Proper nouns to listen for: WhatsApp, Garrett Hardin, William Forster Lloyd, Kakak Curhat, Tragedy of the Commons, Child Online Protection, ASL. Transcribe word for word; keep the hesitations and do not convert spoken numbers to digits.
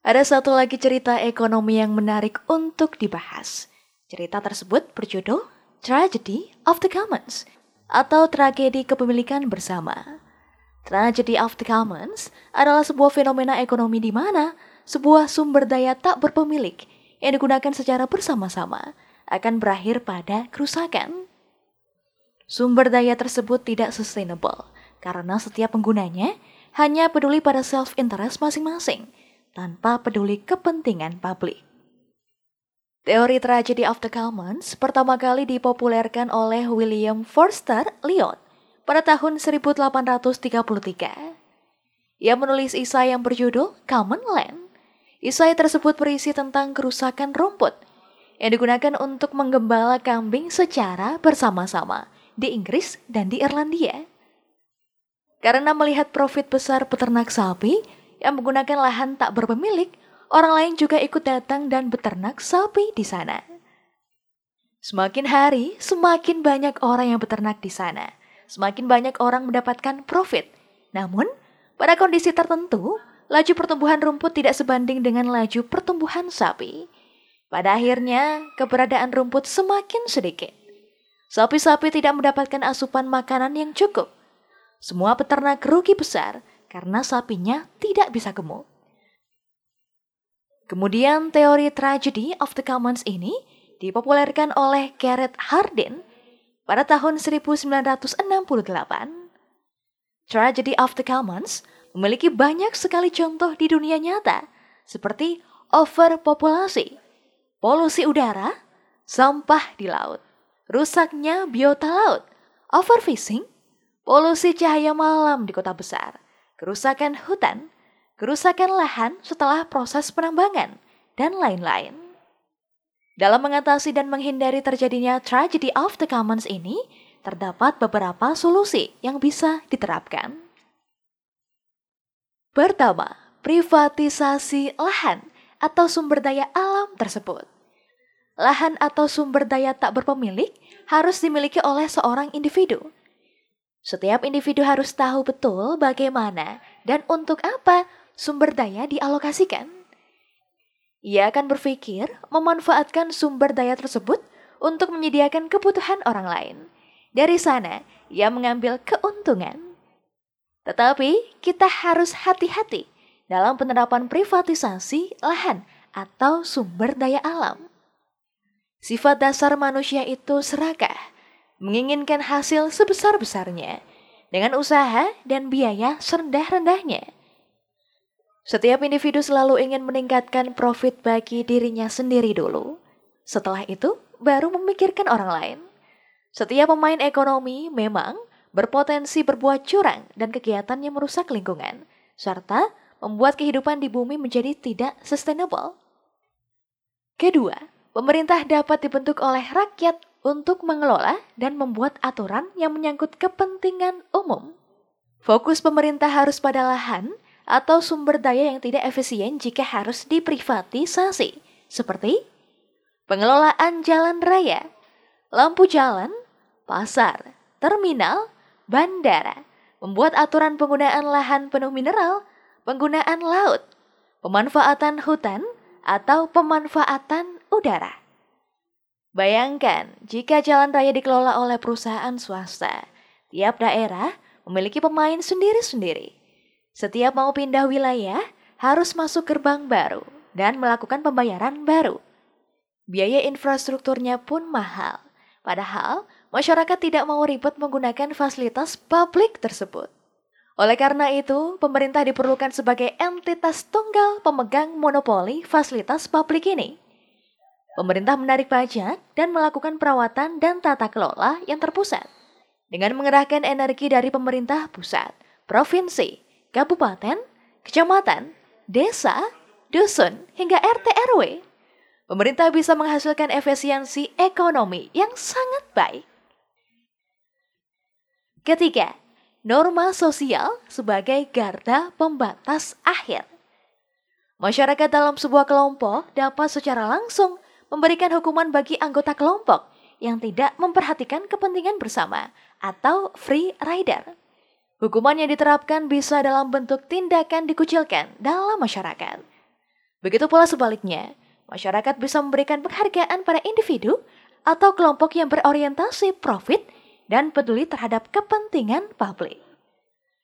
Ada satu lagi cerita ekonomi yang menarik untuk dibahas. Cerita tersebut berjudul Tragedy of the Commons atau Tragedi Kepemilikan Bersama. Tragedy of the Commons adalah sebuah fenomena ekonomi di mana sebuah sumber daya tak berpemilik yang digunakan secara bersama-sama akan berakhir pada kerusakan. Sumber daya tersebut tidak sustainable karena setiap penggunanya hanya peduli pada self-interest masing-masing tanpa peduli kepentingan publik. Teori Tragedy of the Commons pertama kali dipopulerkan oleh William Forster Lloyd pada tahun delapan belas tiga puluh tiga. Ia menulis isai yang berjudul Common Land. Isai tersebut berisi tentang kerusakan rumput yang digunakan untuk menggembala kambing secara bersama-sama di Inggris dan di Irlandia. Karena melihat profit besar peternak sapi yang menggunakan lahan tak berpemilik, orang lain juga ikut datang dan beternak sapi di sana. Semakin hari, semakin banyak orang yang beternak di sana. Semakin banyak orang mendapatkan profit. Namun, pada kondisi tertentu, laju pertumbuhan rumput tidak sebanding dengan laju pertumbuhan sapi. Pada akhirnya, keberadaan rumput semakin sedikit. Sapi-sapi tidak mendapatkan asupan makanan yang cukup. Semua peternak rugi besar karena sapinya tidak bisa gemuk. Kemudian teori Tragedy of the Commons ini dipopulerkan oleh Garrett Hardin pada tahun sembilan belas enam puluh delapan. Tragedy of the Commons memiliki banyak sekali contoh di dunia nyata, seperti overpopulasi, polusi udara, sampah di laut, rusaknya biota laut, overfishing, polusi cahaya malam di kota besar, kerusakan hutan, kerusakan lahan setelah proses penambangan, dan lain-lain. Dalam mengatasi dan menghindari terjadinya Tragedy of the Commons ini, terdapat beberapa solusi yang bisa diterapkan. Pertama, privatisasi lahan atau sumber daya alam tersebut. Lahan atau sumber daya tak berpemilik harus dimiliki oleh seorang individu. Setiap individu harus tahu betul bagaimana dan untuk apa sumber daya dialokasikan. Ia akan berpikir memanfaatkan sumber daya tersebut untuk menyediakan kebutuhan orang lain. Dari sana, ia mengambil keuntungan. Tetapi, kita harus hati-hati dalam penerapan privatisasi lahan atau sumber daya alam. Sifat dasar manusia itu serakah, menginginkan hasil sebesar-besarnya dengan usaha dan biaya serendah-rendahnya. Setiap individu selalu ingin meningkatkan profit bagi dirinya sendiri dulu. Setelah itu, baru memikirkan orang lain. Setiap pemain ekonomi memang berpotensi berbuat curang dan kegiatan yang merusak lingkungan, serta membuat kehidupan di bumi menjadi tidak sustainable. Kedua, pemerintah dapat dibentuk oleh rakyat untuk mengelola dan membuat aturan yang menyangkut kepentingan umum. Fokus pemerintah harus pada lahan atau sumber daya yang tidak efisien jika harus diprivatisasi, seperti pengelolaan jalan raya, lampu jalan, pasar, terminal, bandara, membuat aturan penggunaan lahan penuh mineral, penggunaan laut, pemanfaatan hutan, atau pemanfaatan udara. Bayangkan, jika jalan raya dikelola oleh perusahaan swasta, tiap daerah memiliki pemain sendiri-sendiri. Setiap mau pindah wilayah, harus masuk gerbang baru dan melakukan pembayaran baru. Biaya infrastrukturnya pun mahal, padahal masyarakat tidak mau ribet menggunakan fasilitas publik tersebut. Oleh karena itu, pemerintah diperlukan sebagai entitas tunggal pemegang monopoli fasilitas publik ini. Pemerintah menarik pajak dan melakukan perawatan dan tata kelola yang terpusat. Dengan mengerahkan energi dari pemerintah pusat, provinsi, kabupaten, kecamatan, desa, dusun, hingga R T R W, pemerintah bisa menghasilkan efisiensi ekonomi yang sangat baik. Ketiga, norma sosial sebagai garda pembatas akhir. Masyarakat dalam sebuah kelompok dapat secara langsung memberikan hukuman bagi anggota kelompok yang tidak memperhatikan kepentingan bersama atau free rider. Hukuman yang diterapkan bisa dalam bentuk tindakan dikucilkan dalam masyarakat. Begitu pula sebaliknya, masyarakat bisa memberikan penghargaan pada individu atau kelompok yang berorientasi profit dan peduli terhadap kepentingan publik.